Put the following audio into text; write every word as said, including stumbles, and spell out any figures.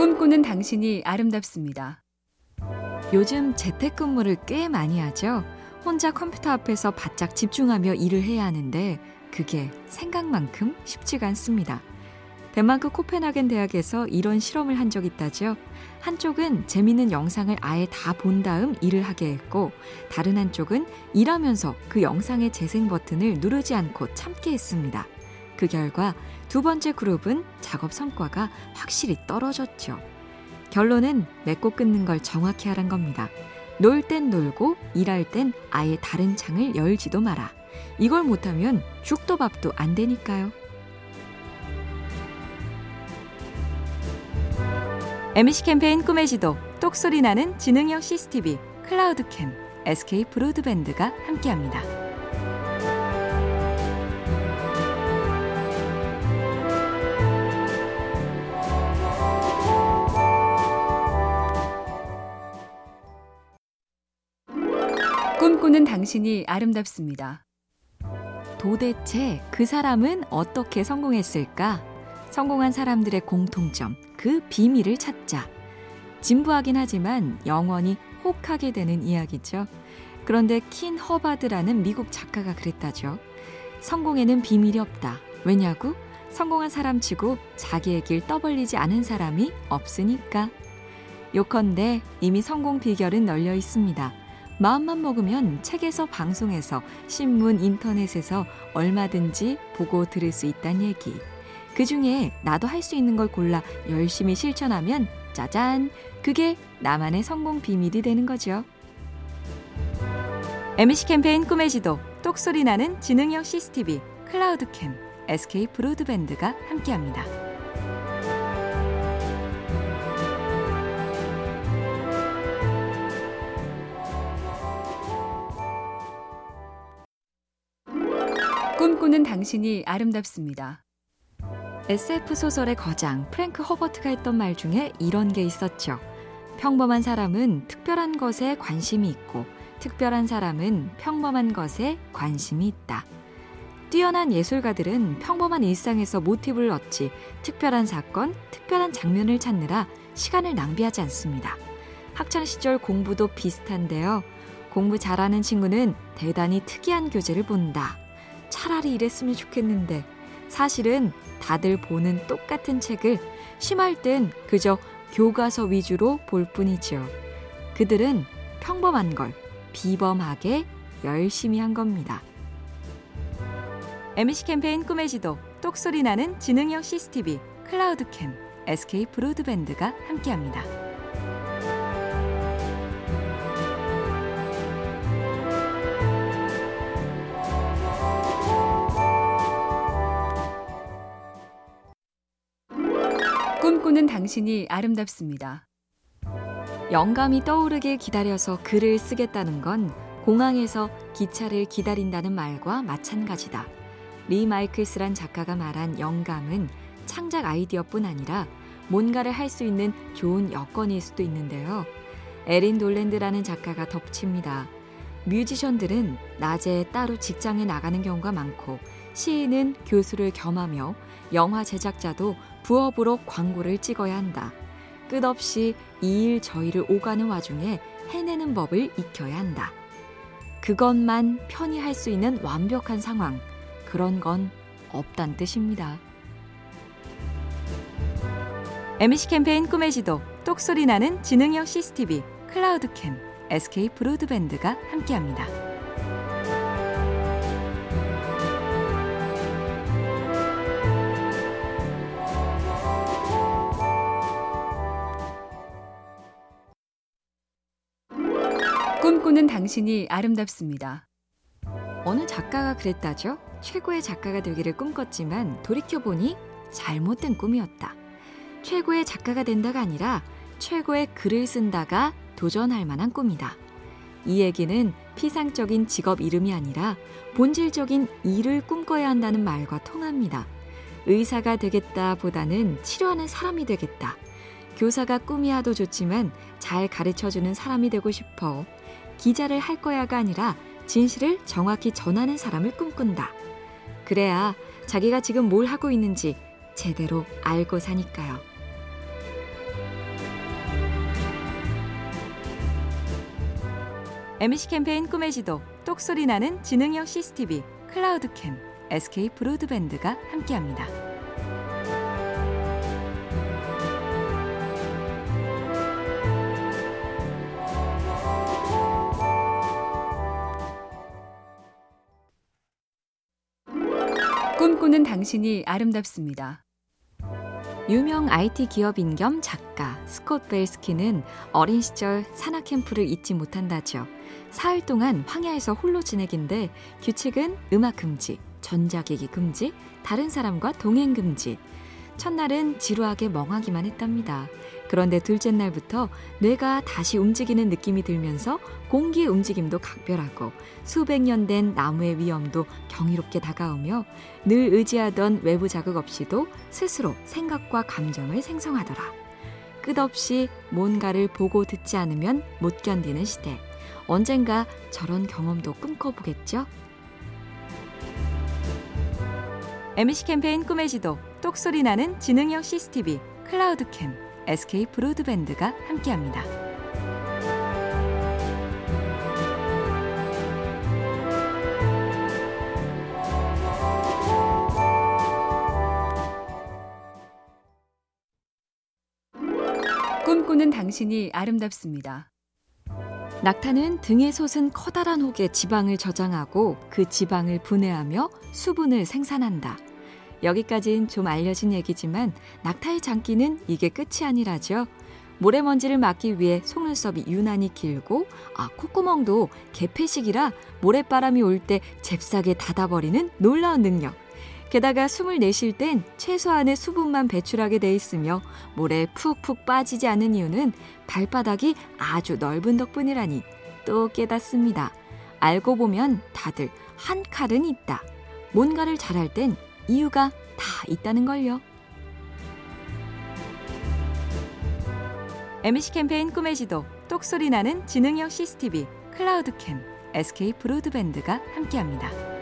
꿈꾸는 당신이 아름답습니다. 요즘 재택근무를 꽤 많이 하죠. 혼자 컴퓨터 앞에서 바짝 집중하며 일을 해야 하는데 그게 생각만큼 쉽지가 않습니다. 덴마크 코펜하겐 대학에서 이런 실험을 한 적이 있다죠. 한쪽은 재미있는 영상을 아예 다 본 다음 일을 하게 했고, 다른 한쪽은 일하면서 그 영상의 재생 버튼을 누르지 않고 참게 했습니다. 그 결과 두 번째 그룹은 작업 성과가 확실히 떨어졌죠. 결론은 맺고 끊는 걸 정확히 하란 겁니다. 놀 땐 놀고 일할 땐 아예 다른 창을 열지도 마라. 이걸 못하면 죽도 밥도 안 되니까요. 엠비씨 캠페인 꿈의 지도, 똑소리 나는 지능형 씨씨티비, 클라우드캠, 에스케이 브로드밴드가 함께합니다. 꿈꾸는 당신이 아름답습니다. 도대체 그 사람은 어떻게 성공했을까? 성공한 사람들의 공통점, 그 비밀을 찾자. 진부하긴 하지만 영원히 혹하게 되는 이야기죠. 그런데 킨 허바드라는 미국 작가가 그랬다죠. 성공에는 비밀이 없다. 왜냐고? 성공한 사람치고 자기의 길 떠벌리지 않은 사람이 없으니까. 요컨대 이미 성공 비결은 널려 있습니다. 마음만 먹으면 책에서 방송에서 신문, 인터넷에서 얼마든지 보고 들을 수 있다는 얘기. 그중에 나도 할 수 있는 걸 골라 열심히 실천하면 짜잔! 그게 나만의 성공 비밀이 되는 거죠. 엠비씨 캠페인 꿈의 지도, 똑소리 나는 지능형 씨씨티비, 클라우드캠, 에스케이 브로드밴드가 함께합니다. 꿈꾸는 당신이 아름답습니다. 에스에프 소설의 거장 프랭크 허버트가 했던 말 중에 이런 게 있었죠. 평범한 사람은 특별한 것에 관심이 있고 특별한 사람은 평범한 것에 관심이 있다. 뛰어난 예술가들은 평범한 일상에서 모티브를 얻지 특별한 사건, 특별한 장면을 찾느라 시간을 낭비하지 않습니다. 학창시절 공부도 비슷한데요. 공부 잘하는 친구는 대단히 특이한 교재를 본다. 차라리 이랬으면 좋겠는데, 사실은 다들 보는 똑같은 책을 심할 땐 그저 교과서 위주로 볼 뿐이죠. 그들은 평범한 걸 비범하게 열심히 한 겁니다. 엠비씨 캠페인 꿈의 지도, 똑소리 나는 지능형 씨씨티비, 클라우드캠, 에스케이 브로드밴드가 함께합니다. 꿈꾸는 당신이 아름답습니다. 영감이 떠오르길 기다려서 글을 쓰겠다는 건 공항에서 기차를 기다린다는 말과 마찬가지다. 리 마이클스란 작가가 말한 영감은 창작 아이디어뿐 아니라 뭔가를 할 수 있는 좋은 여건일 수도 있는데요. 에린 놀랜드라는 작가가 덧붙입니다. 뮤지션들은 낮에 따로 직장에 나가는 경우가 많고, 시인은 교수를 겸하며 영화 제작자도 부업으로 광고를 찍어야 한다. 끝없이 이 일 저 일을 오가는 와중에 해내는 법을 익혀야 한다. 그것만 편히 할 수 있는 완벽한 상황, 그런 건 없단 뜻입니다. 엠비씨 캠페인 꿈의 지도, 똑소리 나는 지능형 씨씨티비, 클라우드캠, 에스케이 브로드밴드가 함께합니다. 꿈꾸는 당신이 아름답습니다. 어느 작가가 그랬다죠. 최고의 작가가 되기를 꿈꿨지만 돌이켜보니 잘못된 꿈이었다. 최고의 작가가 된다가 아니라 최고의 글을 쓴다가 도전할 만한 꿈이다. 이 얘기는 피상적인 직업 이름이 아니라 본질적인 일을 꿈꿔야 한다는 말과 통합니다. 의사가 되겠다 보다는 치료하는 사람이 되겠다. 교사가 꿈이야도 좋지만 잘 가르쳐주는 사람이 되고 싶어. 기자를 할 거야가 아니라 진실을 정확히 전하는 사람을 꿈꾼다. 그래야 자기가 지금 뭘 하고 있는지 제대로 알고 사니까요. 엠비씨 캠페인 꿈의 지도, 똑소리 나는 지능형 씨씨티비, 클라우드캠, 에스케이 브로드밴드가 함께합니다. 꿈꾸는 당신이 아름답습니다. 유명 아이티 기업인 겸 작가 스콧 벨스키는 어린 시절 산악 캠프를 잊지 못한다죠. 사흘 동안 황야에서 홀로 지내기인데 규칙은 음악 금지, 전자기기 금지, 다른 사람과 동행 금지. 첫날은 지루하게 멍하기만 했답니다. 그런데 둘째 날부터 뇌가 다시 움직이는 느낌이 들면서 공기의 움직임도 각별하고 수백 년 된 나무의 위험도 경이롭게 다가오며 늘 의지하던 외부 자극 없이도 스스로 생각과 감정을 생성하더라. 끝없이 뭔가를 보고 듣지 않으면 못 견디는 시대. 언젠가 저런 경험도 꿈꿔보겠죠? 엠비씨 캠페인 꿈의 지도, 똑소리 나는 지능형 씨씨티비, 클라우드캠, 에스케이 브로드밴드가 함께합니다. 꿈꾸는 당신이 아름답습니다. 낙타는 등에 솟은 커다란 혹에 지방을 저장하고 그 지방을 분해하며 수분을 생산한다. 여기까지는 좀 알려진 얘기지만 낙타의 장기는 이게 끝이 아니라죠. 모래먼지를 막기 위해 속눈썹이 유난히 길고 아, 콧구멍도 개폐식이라 모래바람이 올 때 잽싸게 닫아버리는 놀라운 능력. 게다가 숨을 내쉴 땐 최소한의 수분만 배출하게 돼 있으며 모래에 푹푹 빠지지 않는 이유는 발바닥이 아주 넓은 덕분이라니 또 깨닫습니다. 알고 보면 다들 한 칼은 있다. 뭔가를 잘할 땐 이유가 다 있다는 걸요. 엠비씨 캠페인 꿈의 지도, 똑소리 나는 지능형 씨씨티비, 클라우드캠, 에스케이 브로드밴드가 함께합니다.